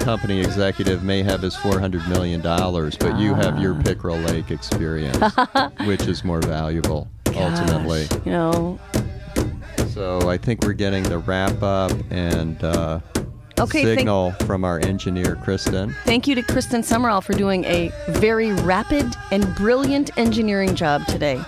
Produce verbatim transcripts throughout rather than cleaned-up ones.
Company executive may have his four hundred million dollars, but you have your Pickerel Lake experience, which is more valuable, Gosh, ultimately. You know. So I think we're getting the wrap up and uh, okay, signal thank- from our engineer, Kristen. Thank you to Kristen Summerall for doing a very rapid and brilliant engineering job today.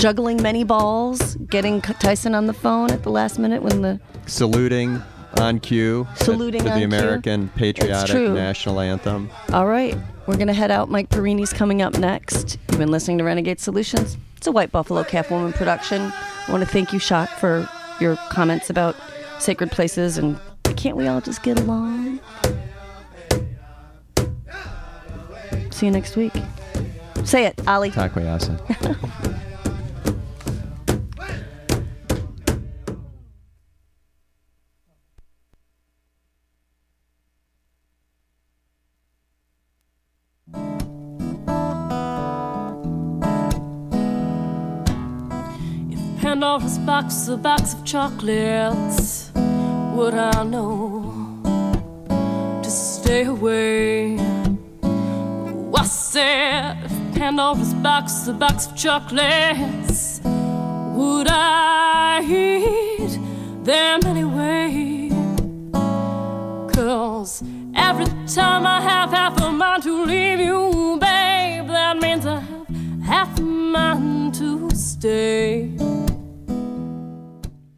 Juggling many balls, getting Tyson on the phone at the last minute when the... Saluting. On cue, saluting to the on American cue. Patriotic National Anthem. All right, we're going to head out. Mike Perini's coming up next. You've been listening to Renegade Solutions. It's a White Buffalo Calf Woman production. I want to thank you, Shock, for your comments about sacred places, and can't we all just get along? See you next week. Say it, Ollie. Takoyasa. Pandora's box, a box of chocolates. Would I know to stay away? Oh, I said, Pandora's box, a box of chocolates. Would I eat them anyway? 'Cause every time I have half a mind to leave you, babe, that means I have half a mind to stay.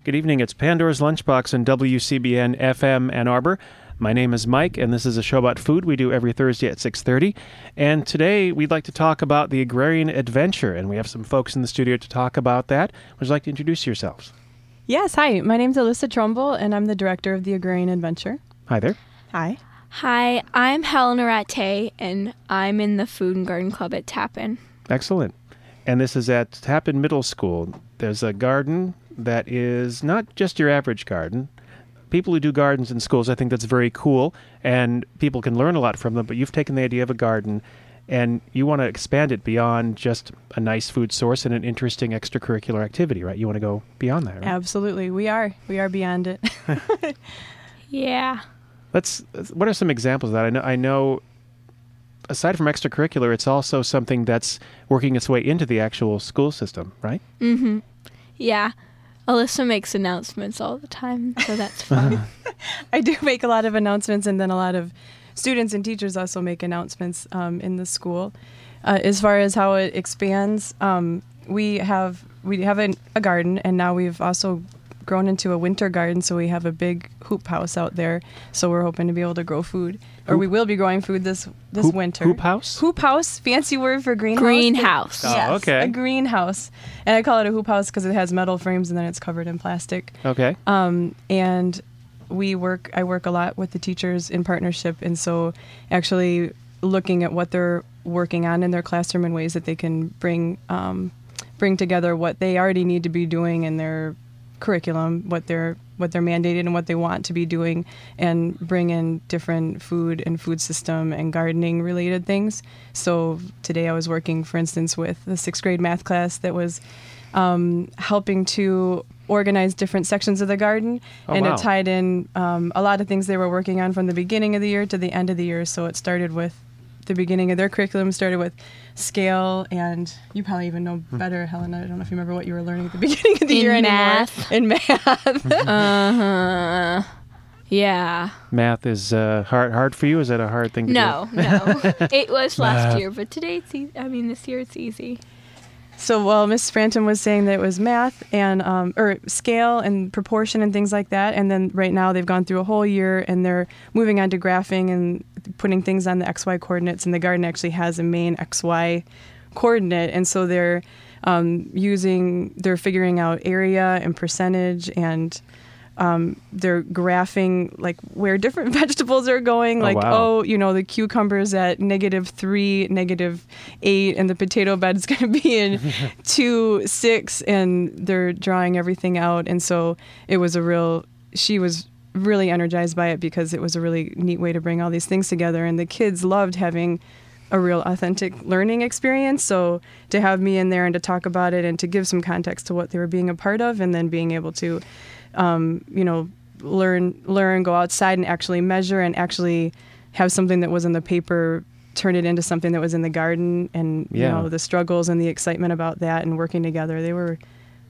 Good evening, it's Pandora's Lunchbox on W C B N F M Ann Arbor. My name is Mike, and this is a show about food we do every Thursday at six thirty. And today, we'd like to talk about the Agrarian Adventure, and we have some folks in the studio to talk about that. Would you like to introduce yourselves? Yes, hi. My name's Alyssa Trumbull, and I'm the director of the Agrarian Adventure. Hi there. Hi. Hi, I'm Helena Arate, and I'm in the Food and Garden Club at Tappan. Excellent. And this is at Tappan Middle School. There's a garden... that is not just your average garden. People who do gardens in schools, I think that's very cool, and people can learn a lot from them, but you've taken the idea of a garden, and you want to expand it beyond just a nice food source and an interesting extracurricular activity, right? You want to go beyond that, right? Absolutely. We are. We are beyond it. Yeah. Let's. What are some examples of that? I know, I know, aside from extracurricular, it's also something that's working its way into the actual school system, right? Mm-hmm. Yeah. Alyssa makes announcements all the time, so that's fun. I do make a lot of announcements, and then a lot of students and teachers also make announcements um, in the school. Uh, as far as how it expands, um, we have we have an, a garden, and now we've also grown into a winter garden, so we have a big hoop house out there. So we're hoping to be able to grow food, or hoop. we will be growing food this this hoop, winter. Hoop house? Hoop house, fancy word for greenhouse. Greenhouse. Oh, yes, okay. A greenhouse. And I call it a hoop house because it has metal frames and then it's covered in plastic. Okay. Um, and we work, I work a lot with the teachers in partnership, and so actually looking at what they're working on in their classroom and ways that they can bring um, bring together what they already need to be doing in their curriculum, what they're what they're mandated and what they want to be doing, and bring in different food and food system and gardening related things. So today I was working, for instance, with the sixth grade math class that was um, helping to organize different sections of the garden, oh, and wow. It tied in um, a lot of things they were working on from the beginning of the year to the end of the year. So it started with the beginning of their curriculum started with scale, and you probably even know better, Helena. I don't know if you remember what you were learning at the beginning of the in year math. anymore. In math. uh huh. Yeah. Math is uh, hard. Hard for you? Is that a hard thing to no, do? No, no. It was last math. year, but today it's. E- I mean, this year it's easy. So, well, Miz Franton was saying that it was math and um, or scale and proportion and things like that. And then right now they've gone through a whole year and they're moving on to graphing and putting things on the X Y coordinates. And the garden actually has a main X Y coordinate. And so they're um, using, they're figuring out area and percentage, and um, they're graphing like where different vegetables are going. Like, oh, wow. oh you know, the cucumber's at negative three, negative eight, and the potato bed's going to be in two, six, and they're drawing everything out. And so it was a real, she was really energized by it because it was a really neat way to bring all these things together. And the kids loved having a real authentic learning experience. So to have me in there and to talk about it and to give some context to what they were being a part of, and then being able to Um, you know, learn, learn, go outside and actually measure and actually have something that was in the paper, turn it into something that was in the garden, and yeah. you know, the struggles and the excitement about that and working together. They were,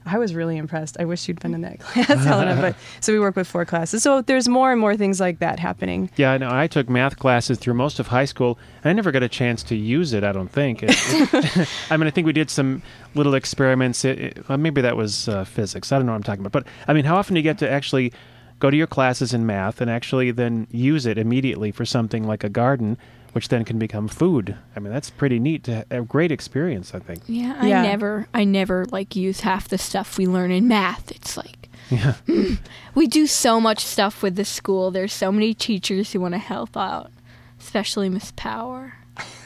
I was really impressed. I wish you'd been in that class, Helena. But so we work with four classes. So there's more and more things like that happening. Yeah, I know. I took math classes through most of high school, and I never got a chance to use it, I don't think. It, it, I mean, I think we did some little experiments. It, it, well, maybe that was uh, physics. I don't know what I'm talking about. But, I mean, how often do you get to actually go to your classes in math and actually then use it immediately for something like a garden, which then can become food? I mean, that's pretty neat. To a great experience, I think. Yeah, I yeah. never, I never like use half the stuff we learn in math. It's like, yeah. mm, we do so much stuff with the school. There's so many teachers who want to help out, especially Miss Power.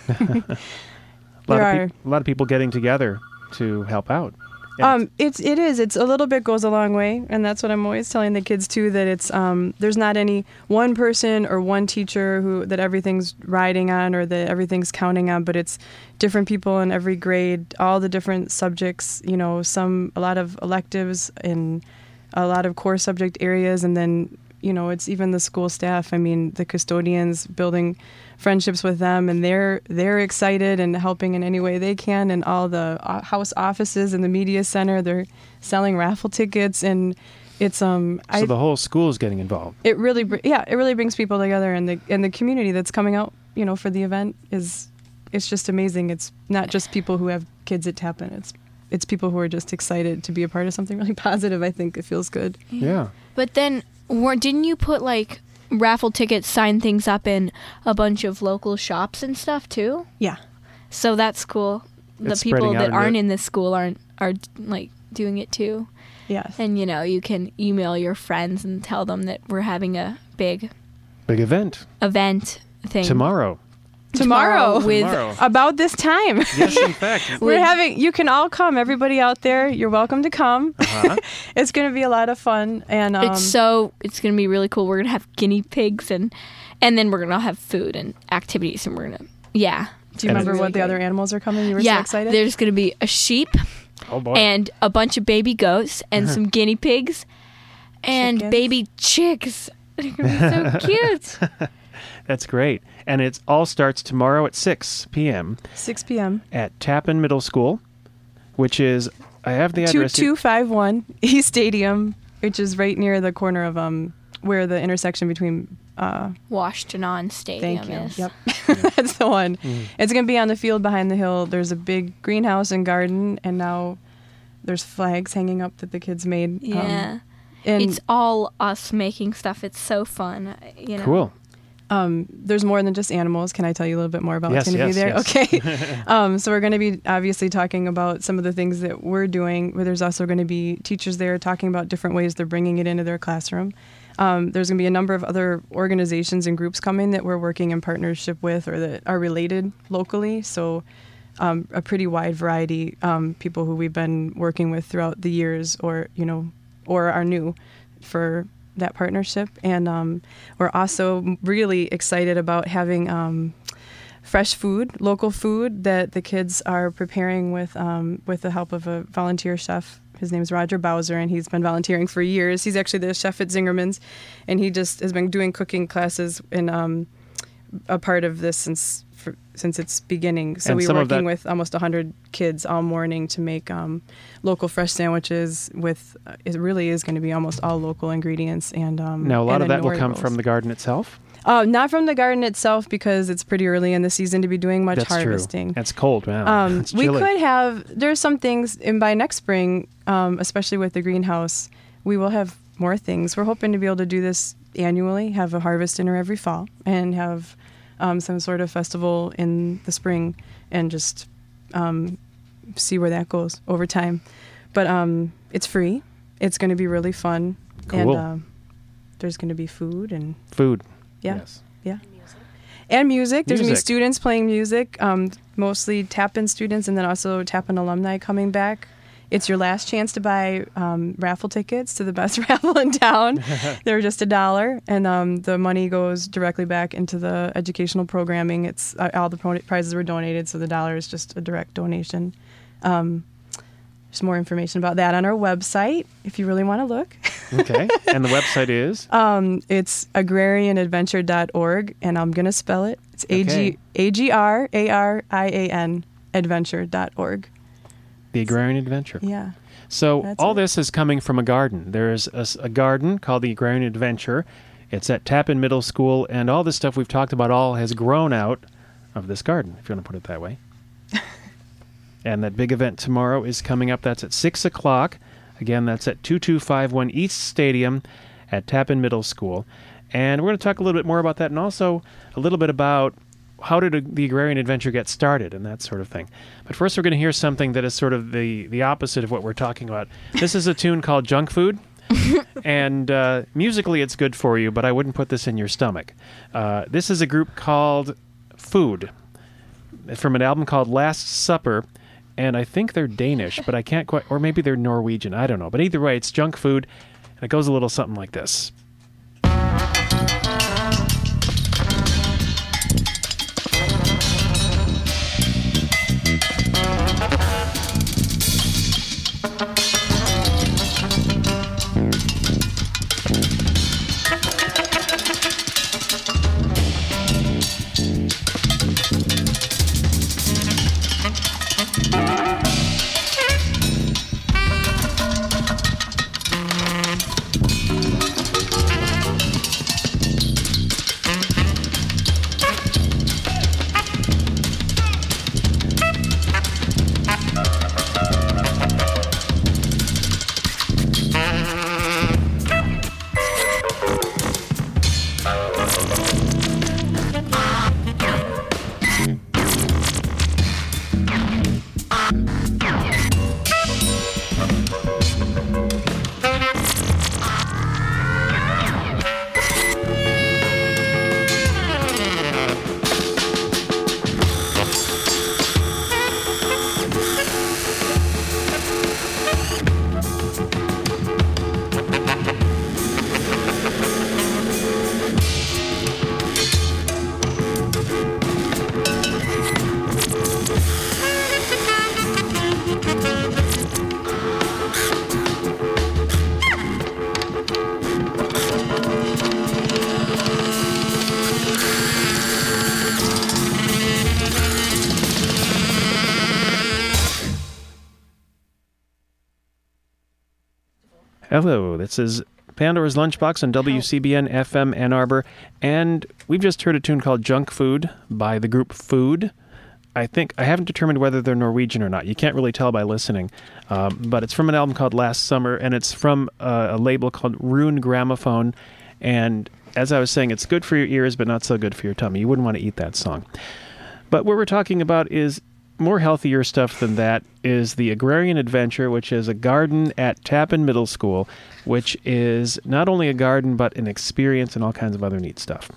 a, lot there of pe- are. a lot of people getting together to help out. Um, it's it is it's a little bit goes a long way, and that's what I'm always telling the kids too, that it's um, there's not any one person or one teacher who that everything's riding on or that everything's counting on, but it's different people in every grade, all the different subjects, you know, some a lot of electives and a lot of core subject areas, and then you know, it's even the school staff. I mean, the custodians, building friendships with them, and they're they're excited and helping in any way they can. And all the house offices and the media center, they're selling raffle tickets, and it's um. So I, the whole school is getting involved. It really, yeah, it really brings people together, and the and the community that's coming out, you know, for the event is, it's just amazing. It's not just people who have kids at Tappan. It's it's people who are just excited to be a part of something really positive. I think it feels good. Yeah. But then. Or didn't you put, like, raffle tickets, sign things up in a bunch of local shops and stuff, too? Yeah. So that's cool. The it's people that aren't it. in this school aren't are, like, doing it, too. Yes. And, you know, you can email your friends and tell them that we're having a big... Big event. Event thing. Tomorrow. Tomorrow, Tomorrow with Tomorrow. about this time. Yes, in fact. We're having, you can all come. Everybody out there, you're welcome to come. Uh-huh. It's going to be a lot of fun. And um, it's so, it's going to be really cool. We're going to have guinea pigs, and and then we're going to have food and activities, and we're going to, yeah. Do you and remember really what the good. other animals are coming? You were yeah, so excited? There's going to be a sheep oh boy. and a bunch of baby goats and some guinea pigs and Chickens. baby chicks. They're going to be so cute. That's great. And it all starts tomorrow at six p.m. six p.m. at Tappan Middle School, which is, I have the address. two two five one East Stadium, which is right near the corner of um where the intersection between... Uh, Washtenaw Stadium thank you. is. Yep. Yeah. That's the one. Mm. It's going to be on the field behind the hill. There's a big greenhouse and garden, and now there's flags hanging up that the kids made. Yeah. Um, and it's all us making stuff. It's so fun. You know? Cool. Um, there's more than just animals. Can I tell you a little bit more about yes, what's going to yes, be there? Yes. Okay. um, so we're going to be obviously talking about some of the things that we're doing, but there's also going to be teachers there talking about different ways they're bringing it into their classroom. Um, there's going to be a number of other organizations and groups coming that we're working in partnership with or that are related locally. So um, a pretty wide variety, um, people who we've been working with throughout the years or, you know, or are new for that partnership. And um, we're also really excited about having um, fresh food, local food that the kids are preparing with um, with the help of a volunteer chef. His name's Roger Bowser, and he's been volunteering for years. He's actually the chef at Zingerman's, and he just has been doing cooking classes in um, a part of this since for, since its beginning. So and we were working that- with almost one hundred kids all morning to make um, local fresh sandwiches with, uh, it really is going to be almost all local ingredients. And um, Now, a lot of that will come from the garden itself? Uh, not from the garden itself, because it's pretty early in the season to be doing much That's harvesting. That's true. That's cold, wow. Um, That's we could have, there's some things, and by next spring, um, especially with the greenhouse, we will have more things. We're hoping to be able to do this annually, have a harvest dinner every fall, and have... Um, some sort of festival in the spring, and just um, see where that goes over time. But um, it's free. It's going to be really fun. Cool. And um, there's going to be food and food. Yeah. Yes. Yeah. And music. And music. There's going to be students playing music, um, mostly Tappan students, and then also Tappan alumni coming back. It's your last chance to buy um, raffle tickets to the best raffle in town. They're just a dollar, and um, the money goes directly back into the educational programming. It's uh, all the pro- prizes were donated, so the dollar is just a direct donation. Um, there's more information about that on our website if you really want to look. Okay. And the website is? Um, it's agrarian adventure dot org, and I'm going to spell it. It's okay. A G R A R I A N adventure dot org. The Agrarian Adventure. Yeah. So That's all it. This is coming from a garden. There is a, a garden called the Agrarian Adventure. It's at Tappan Middle School, and all this stuff we've talked about all has grown out of this garden, if you want to put it that way. And that big event tomorrow is coming up. That's at six o'clock. Again, that's at two two five one East Stadium at Tappan Middle School. And we're going to talk a little bit more about that, and also a little bit about how did the Agrarian Adventure get started and that sort of thing. But first we're going to hear something that is sort of the, the opposite of what we're talking about. This is a tune called Junk Food. And uh, musically it's good for you, but I wouldn't put this in your stomach. Uh, this is a group called Food, from an album called Last Supper. And I think they're Danish, but I can't quite... Or maybe they're Norwegian. I don't know. But either way, it's Junk Food. And it goes a little something like this. Hello, this is Pandora's Lunchbox on W C B N F M Ann Arbor, and we've just heard a tune called Junk Food by the group Food. I think, I haven't determined whether they're Norwegian or not. You can't really tell by listening, um, but it's from an album called Last Summer, and it's from a, a label called Rune Gramophone, and as I was saying, it's good for your ears, but not so good for your tummy. You wouldn't want to eat that song. But what we're talking about is more healthier stuff than that. Is the Agrarian Adventure, which is a garden at Tappan Middle School, which is not only a garden but an experience and all kinds of other neat stuff.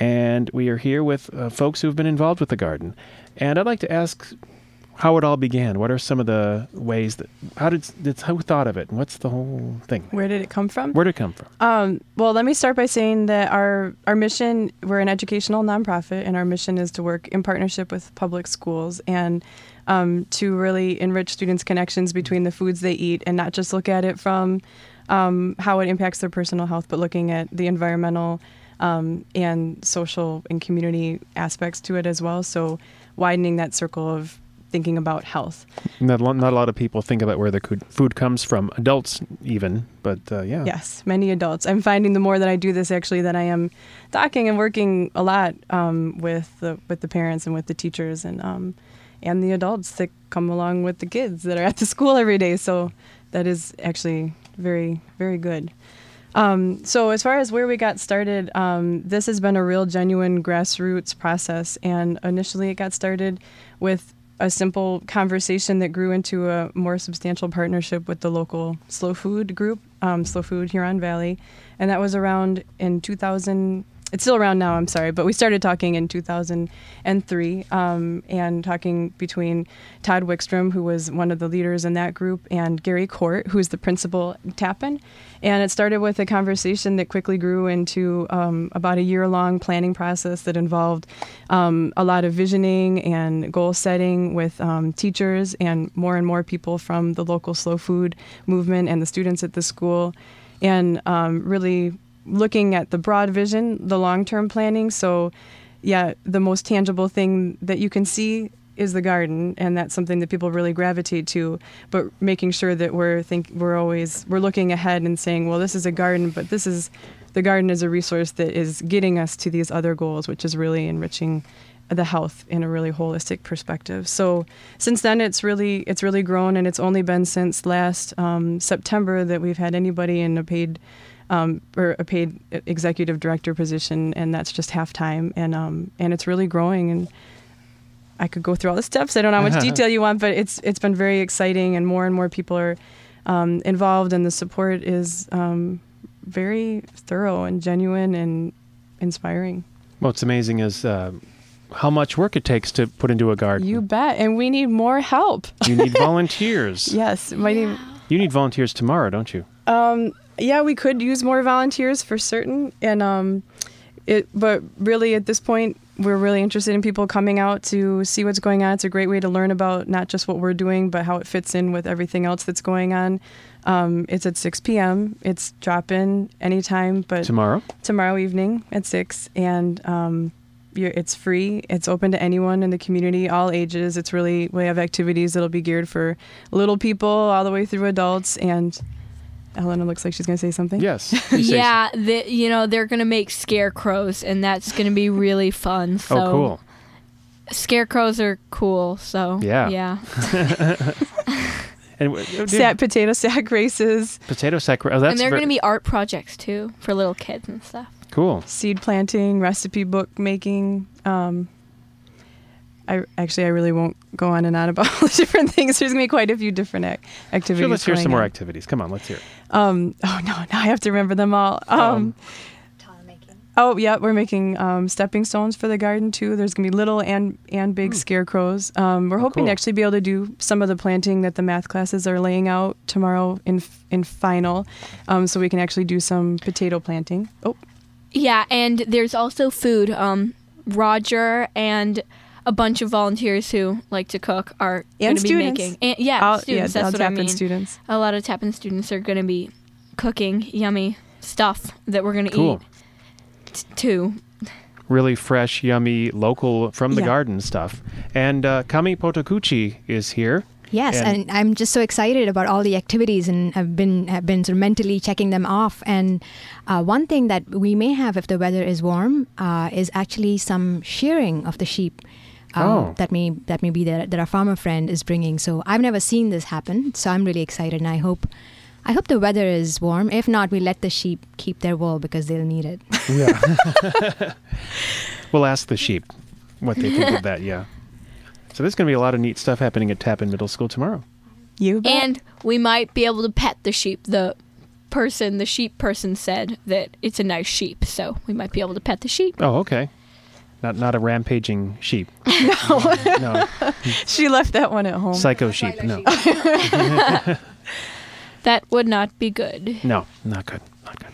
And we are here with uh, folks who have been involved with the garden. And I'd like to ask how it all began. What are some of the ways that, how did, did who thought of it? And what's the whole thing? Where did it come from? Where did it come from? Um, well, let me start by saying that our, our mission, we're an educational nonprofit, and our mission is to work in partnership with public schools and um, to really enrich students' connections between the foods they eat, and not just look at it from um, how it impacts their personal health, but looking at the environmental um, and social and community aspects to it as well. So widening that circle of thinking about health. Not, not a lot of people think about where their food comes from, adults even, but uh, yeah. Yes, many adults. I'm finding the more that I do this, actually, that I am talking and working a lot um, with the with the parents and with the teachers and um, and the adults that come along with the kids that are at the school every day. So that is actually very, very good. Um, so as far as where we got started, um, this has been a real genuine grassroots process. And initially it got started with a simple conversation that grew into a more substantial partnership with the local Slow Food group, um, Slow Food Huron Valley. And that was around in two thousand, it's still around now, I'm sorry, but we started talking in two thousand three um, and talking between Todd Wickstrom, who was one of the leaders in that group, and Gary Court, who's the principal at Tappan. And it started with a conversation that quickly grew into um, about a year-long planning process that involved um, a lot of visioning and goal setting with um, teachers and more and more people from the local Slow Food movement and the students at the school. and um, really looking at the broad vision, the long-term planning. So yeah, the most tangible thing that you can see is the garden, and that's something that people really gravitate to, but making sure that we're think we're always we're looking ahead and saying, well, this is a garden, but this is the garden is a resource that is getting us to these other goals, which is really enriching the health in a really holistic perspective. So since then, it's really it's really grown, and it's only been since last um, September that we've had anybody in a paid Um, or a paid executive director position, and that's just half time, and um, and it's really growing. And I could go through all the steps. I don't know how much detail you want, but it's it's been very exciting, and more and more people are um, involved, and the support is um, very thorough and genuine and inspiring. Well, it's amazing as. Uh how much work it takes to put into a garden. You bet. And we need more help. You need volunteers. Yes. My yeah. name. You need volunteers tomorrow, don't you? Um, yeah, we could use more volunteers for certain. And um, it. But really, at this point, we're really interested in people coming out to see what's going on. It's a great way to learn about not just what we're doing, but how it fits in with everything else that's going on. Um, it's at six p.m. It's drop-in anytime. But tomorrow? Tomorrow evening at six. And... Um, it's free. It's open to anyone in the community, all ages. It's really, we have activities that'll be geared for little people all the way through adults. And Helena looks like she's going to say something. Yes. yeah. The, you know, they're going to make scarecrows, and that's going to be really fun. So. Oh, cool. Scarecrows are cool. So, yeah. Yeah. And sack, potato sack races. Potato sack races. Oh, and there are ver- going to be art projects, too, for little kids and stuff. Cool. Seed planting, recipe book making. Um, I actually, I really won't go on and on about all the different things. There's going to be quite a few different ac- activities. Sure, let's hear some on. more activities. Come on, let's hear it. Um, oh, no, now I have to remember them all. Um, um, tile making. Oh, yeah, we're making um, stepping stones for the garden, too. There's going to be little and, and big mm. scarecrows. Um, we're oh, hoping cool. to actually be able to do some of the planting that the math classes are laying out tomorrow in, in final, um, so we can actually do some potato planting. Oh. Yeah, and there's also food. Um, Roger and a bunch of volunteers who like to cook are going to be making. And yeah, I'll, students. Yeah, that's what I mean. Students. A lot of Tappan students are going to be cooking yummy stuff that we're going to cool. eat t- too. Really fresh, yummy, local, from the yeah. garden stuff. And uh, Kami Potokuchi is here. Yes, and, and I'm just so excited about all the activities, and I've been have been sort of mentally checking them off. And uh, one thing that we may have if the weather is warm uh, is actually some shearing of the sheep um, oh. that may that may be there that our farmer friend is bringing. So I've never seen this happen, so I'm really excited, and I hope I hope the weather is warm. If not, we let the sheep keep their wool because they'll need it. Yeah, we'll ask the sheep what they think of that. Yeah. So there's going to be a lot of neat stuff happening at Tappan Middle School tomorrow. You bet. And we might be able to pet the sheep. The person, the sheep person said that it's a nice sheep, so we might be able to pet the sheep. Oh, okay. Not not a rampaging sheep. No. No. She left that one at home. Psycho sheep, no. That would not be good. No, not good, not good.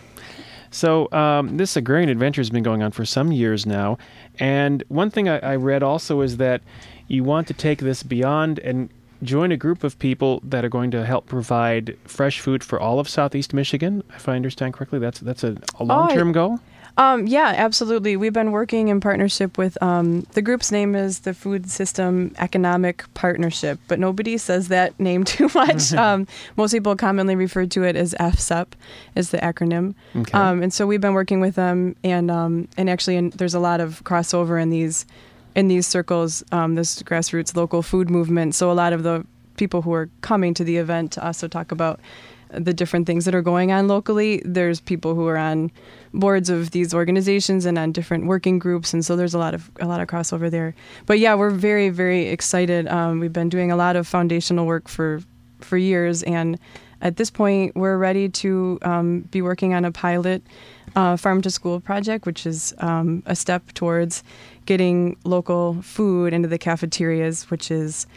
So um, this Agrarian Adventure has been going on for some years now, and one thing I, I read also is that you want to take this beyond and join a group of people that are going to help provide fresh food for all of Southeast Michigan, if I understand correctly. That's that's a, a long-term oh, I, goal? Um, yeah, absolutely. We've been working in partnership with, um, the group's name is the Food System Economic Partnership, but nobody says that name too much. um, most people commonly refer to it as F S E P, is the acronym. Okay. Um, and so we've been working with them, and um, and actually in, there's a lot of crossover in these in these circles, um, this grassroots local food movement. So a lot of the people who are coming to the event to also talk about the different things that are going on locally. There's people who are on boards of these organizations and on different working groups, and so there's a lot of a lot of crossover there. But yeah, we're very, very excited. Um, we've been doing a lot of foundational work for, for years, and at this point, we're ready to um, be working on a pilot uh, farm-to-school project, which is um, a step towards getting local food into the cafeterias, which is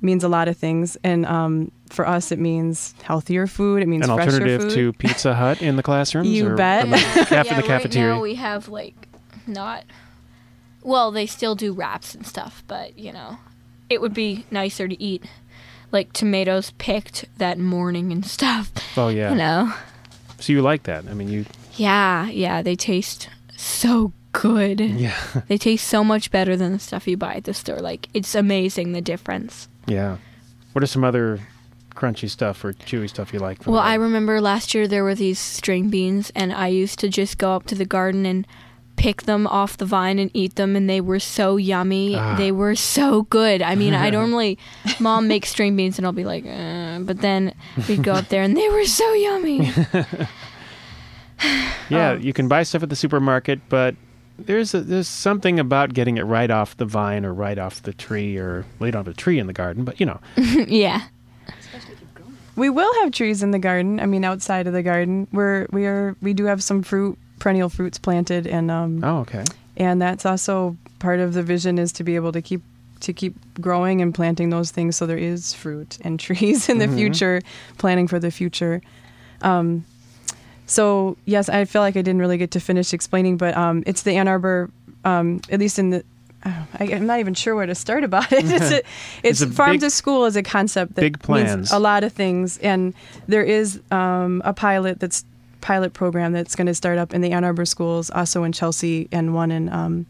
means a lot of things. And um, for us, it means healthier food. It means an fresher alternative food. To Pizza Hut in the classrooms. You or bet. After yeah, the cafeteria. Right now we have like not. Well, they still do wraps and stuff, but you know, it would be nicer to eat like tomatoes picked that morning and stuff. Oh yeah. You know. So you like that? I mean, you... Yeah, yeah. They taste so good. Yeah. They taste so much better than the stuff you buy at the store. Like, it's amazing the difference. Yeah. What are some other crunchy stuff or chewy stuff you like? Well, I remember last year there were these string beans, and I used to just go up to the garden and pick them off the vine and eat them, and they were so yummy. Ah. They were so good. I mean, I normally, Mom makes string beans, and I'll be like, eh, but then we'd go up there, and they were so yummy. Yeah, um, you can buy stuff at the supermarket, but there's a, there's something about getting it right off the vine or right off the tree, or well, you don't have a tree in the garden, but you know. Yeah. We will have trees in the garden. I mean, outside of the garden, we're we are we do have some fruit, perennial fruits planted, and um, oh, okay. And that's also part of the vision, is to be able to keep to keep growing and planting those things, so there is fruit and trees in the mm-hmm. future, planning for the future. Um, so yes, I feel like I didn't really get to finish explaining, but um, it's the Ann Arbor, um, at least in the. I, I'm not even sure where to start about it. It's, a, it's, it's farm big, to school is a concept that big plans. Means a lot of things, and there is um, a pilot that's pilot program that's going to start up in the Ann Arbor schools, also in Chelsea, and one in um,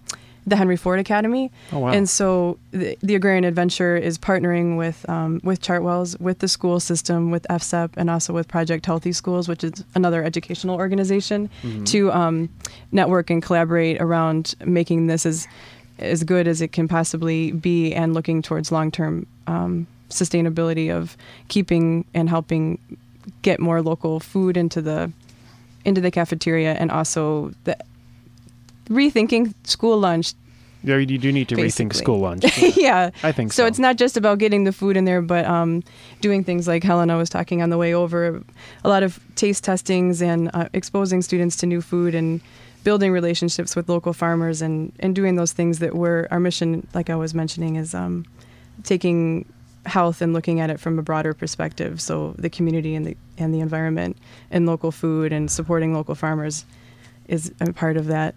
the Henry Ford Academy. Oh, wow. And so the, the Agrarian Adventure is partnering with um, with Chartwells, with the school system, with F S E P, and also with Project Healthy Schools, which is another educational organization, mm-hmm. to um, network and collaborate around making this as as good as it can possibly be, and looking towards long-term um, sustainability of keeping and helping get more local food into the into the cafeteria, and also the rethinking school lunch. Yeah, you do need to basically. Rethink school lunch. Yeah. Yeah. I think so. So it's not just about getting the food in there, but um, doing things like Helena was talking on the way over, a lot of taste testings, and uh, exposing students to new food, and building relationships with local farmers, and, and doing those things that we're, our mission, like I was mentioning, is um, taking health and looking at it from a broader perspective. So the community and the and the environment and local food and supporting local farmers is a part of that.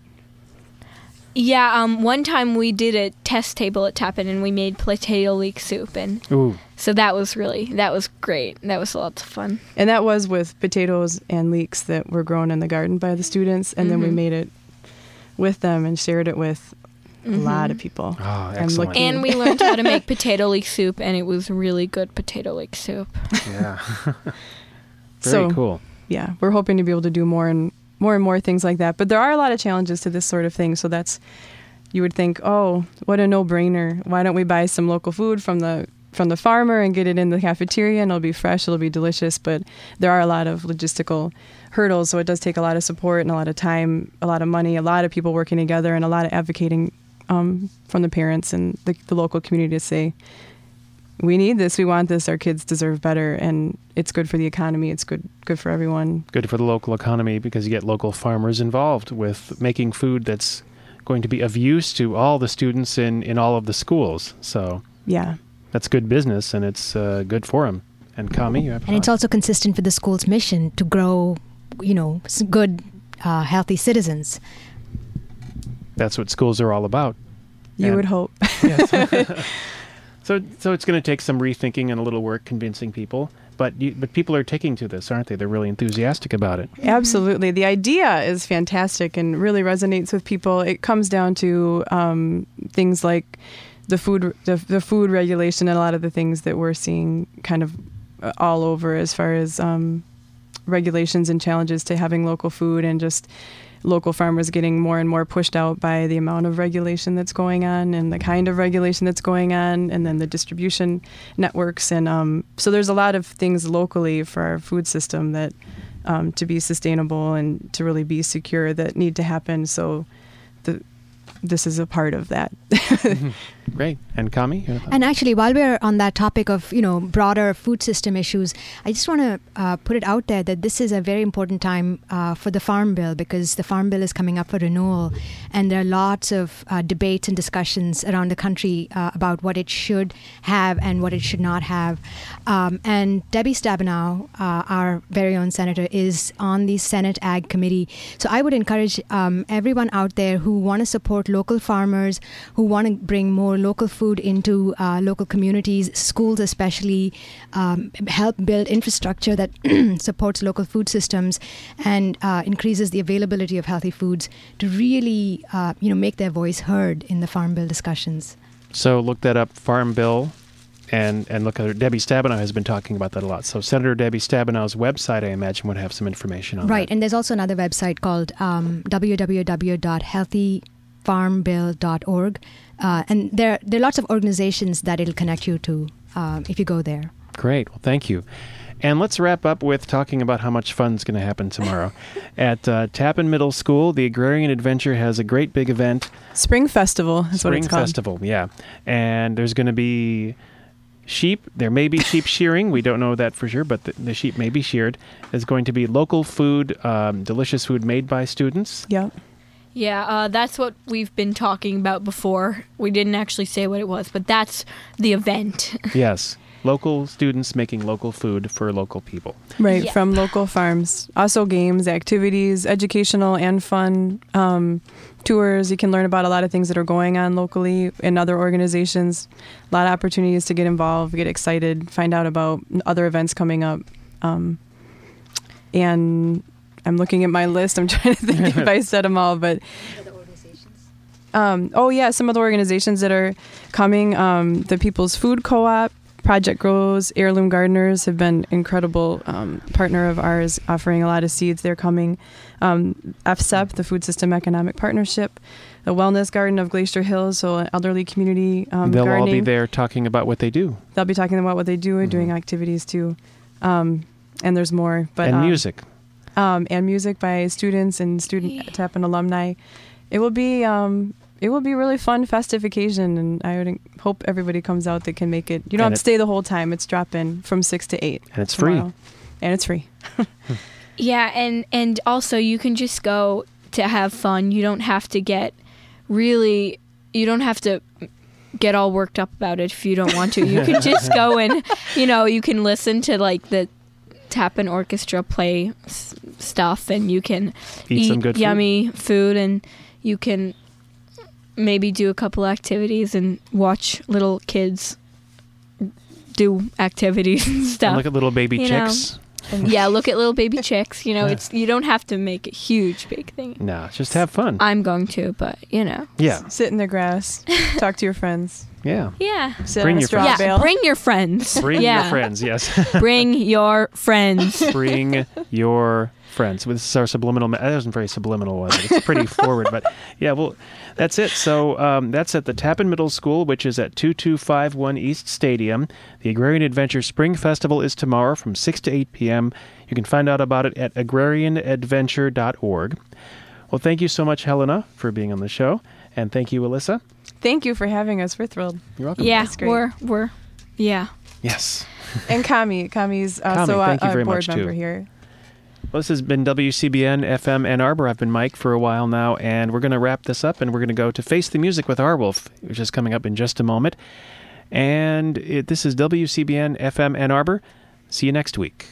Yeah, um, one time we did a test table at Tappan, and we made potato leek soup, and ooh. So that was really, that was great. That was lots of fun. And that was with potatoes and leeks that were grown in the garden by the students, and mm-hmm. then we made it with them and shared it with mm-hmm. a lot of people. Oh, excellent. And we learned how to make potato leek soup, and it was really good potato leek soup. Yeah. Very so, cool. Yeah, we're hoping to be able to do more and more and more things like that. But there are a lot of challenges to this sort of thing. So that's, you would think, oh, what a no-brainer. Why don't we buy some local food from the from the farmer and get it in the cafeteria, and it'll be fresh, it'll be delicious. But there are a lot of logistical hurdles. So it does take a lot of support and a lot of time, a lot of money, a lot of people working together, and a lot of advocating um, from the parents and the, the local community to say, we need this, we want this, our kids deserve better, and it's good for the economy, it's good good for everyone. Good for the local economy, because you get local farmers involved with making food that's going to be of use to all the students in, in all of the schools. So yeah, that's good business, and it's uh, good for them. And Kami, you have And thought? It's also consistent with the school's mission to grow, you know, good, uh, healthy citizens. That's what schools are all about. You and would hope. Yes. So, so it's going to take some rethinking and a little work convincing people, but you, but people are taking to this, aren't they? They're really enthusiastic about it. Absolutely. The idea is fantastic and really resonates with people. It comes down to um, things like the food the, the food regulation, and a lot of the things that we're seeing kind of all over as far as um, regulations and challenges to having local food, and just local farmers getting more and more pushed out by the amount of regulation that's going on, and the kind of regulation that's going on, and then the distribution networks. And um, so there's a lot of things locally for our food system that um, to be sustainable and to really be secure that need to happen. So the, this is a part of that. Mm-hmm. Great. And Kami? And actually, while we're on that topic of, you know, broader food system issues, I just want to uh, put it out there that this is a very important time uh, for the Farm Bill, because the Farm Bill is coming up for renewal, and there are lots of uh, debates and discussions around the country uh, about what it should have and what it should not have. Um, and Debbie Stabenow, uh, our very own senator, is on the Senate Ag Committee. So I would encourage um, everyone out there who want to support support local farmers who want to bring more local food into uh, local communities, schools especially, um, help build infrastructure that supports local food systems and uh, increases the availability of healthy foods to really uh, you know, make their voice heard in the Farm Bill discussions. So look that up, Farm Bill. And and look at her. Debbie Stabenow has been talking about that a lot. So Senator Debbie Stabenow's website, I imagine, would have some information on right, that. Right, and there's also another website called um, w w w dot healthy farm bill dot org. Uh, and there, there are lots of organizations that it'll connect you to uh, if you go there. Great. Well, thank you. And let's wrap up with talking about how much fun's going to happen tomorrow. At uh, Tappan Middle School, the Agrarian Adventure has a great big event. Spring Festival is Spring what it's called. Festival, yeah. And there's going to be... sheep, there may be sheep shearing. We don't know that for sure, but the, the sheep may be sheared. There's going to be local food, um, delicious food made by students. Yeah. Yeah, uh, that's what we've been talking about before. We didn't actually say what it was, but that's the event. Yes. Local students making local food for local people. Right, yeah. From local farms. Also games, activities, educational and fun um, tours. You can learn about a lot of things that are going on locally in other organizations. A lot of opportunities to get involved, get excited, find out about other events coming up. Um, and I'm looking at my list. I'm trying to think if I said them all. But um, Oh, yeah, some of the organizations that are coming. Um, the People's Food Co-op. Project Grows, Heirloom Gardeners have been incredible um, partner of ours, offering a lot of seeds. They're coming. Um, F S E P, the Food System Economic Partnership, the Wellness Garden of Glacier Hills, so an elderly community um, They'll gardening. All be there talking about what they do. They'll be talking about what they do and mm-hmm. doing activities too. Um, and there's more. But, and um, music. Um, and music by students and student Tappan alumni. It will be... Um, It will be a really fun, festive occasion, and I would hope everybody comes out that can make it. You don't and have to stay the whole time. It's drop-in from six to eight. And it's tomorrow. free. And it's free. Yeah, and, and also you can just go to have fun. You don't have to get really, you don't have to get all worked up about it if you don't want to. You can just go and, you know, you can listen to, like, the Tappan Orchestra play s- stuff, and you can eat, eat some good yummy food. food, and you can... maybe do a couple activities and watch little kids do activities and stuff. And look at little baby you chicks. Yeah, look at little baby chicks. You know, it's you don't have to make a huge big thing. No, just have fun. I'm going to, but you know. Yeah. S- sit in the grass. Talk to your friends. Yeah. Yeah. Sit bring on your a straw friends. Bale. Yeah, bring your friends. Bring yeah. your friends. Yes. Bring your friends. Bring your friends. This is our subliminal. That wasn't very subliminal, was it? It's pretty forward, but yeah. Well. That's it. So um, that's at the Tappan Middle School, which is at two two five one East Stadium. The Agrarian Adventure Spring Festival is tomorrow from six to eight p.m. You can find out about it at agrarian adventure dot org. Well, thank you so much, Helena, for being on the show. And thank you, Alyssa. Thank you for having us. We're thrilled. You're welcome. Yeah, great. We're, we're, yeah. Yes. And Kami. Kami's also Kami, a, a board member too. Here. Well, this has been W C B N F M Ann Arbor. I've been Mike for a while now, and we're going to wrap this up, and we're going to go to Face the Music with Arwolf, which is coming up in just a moment. And it, this is W C B N F M Ann Arbor. See you next week.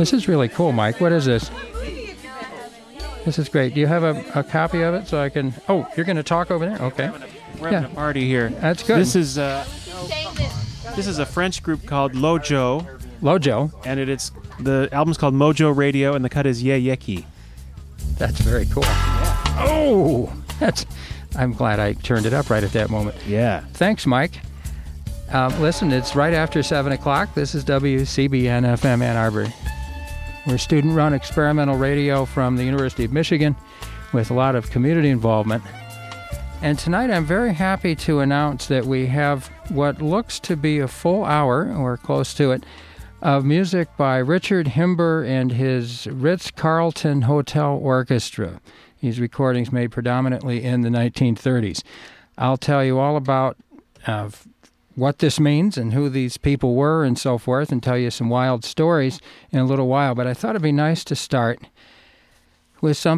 This is really cool, Mike. What is this? This is great. Do you have a, a copy of it so I can... Oh, you're going to talk over there? Okay. We're having a party here. That's good. This is, uh, this is a French group called Lojo. Lojo. And it, it's the album's called Mojo Radio, and the cut is Ye Yeki. That's very cool. Yeah. Oh! That's... I'm glad I turned it up right at that moment. Yeah. Thanks, Mike. Um, listen, it's right after seven o'clock. This is W C B N F M Ann Arbor. We're student-run experimental radio from the University of Michigan with a lot of community involvement. And tonight I'm very happy to announce that we have what looks to be a full hour, or close to it, of music by Richard Himber and his Ritz-Carlton Hotel Orchestra. These recordings made predominantly in the nineteen thirties. I'll tell you all about uh, what this means and who these people were and so forth, and tell you some wild stories in a little while. But I thought it'd be nice to start with something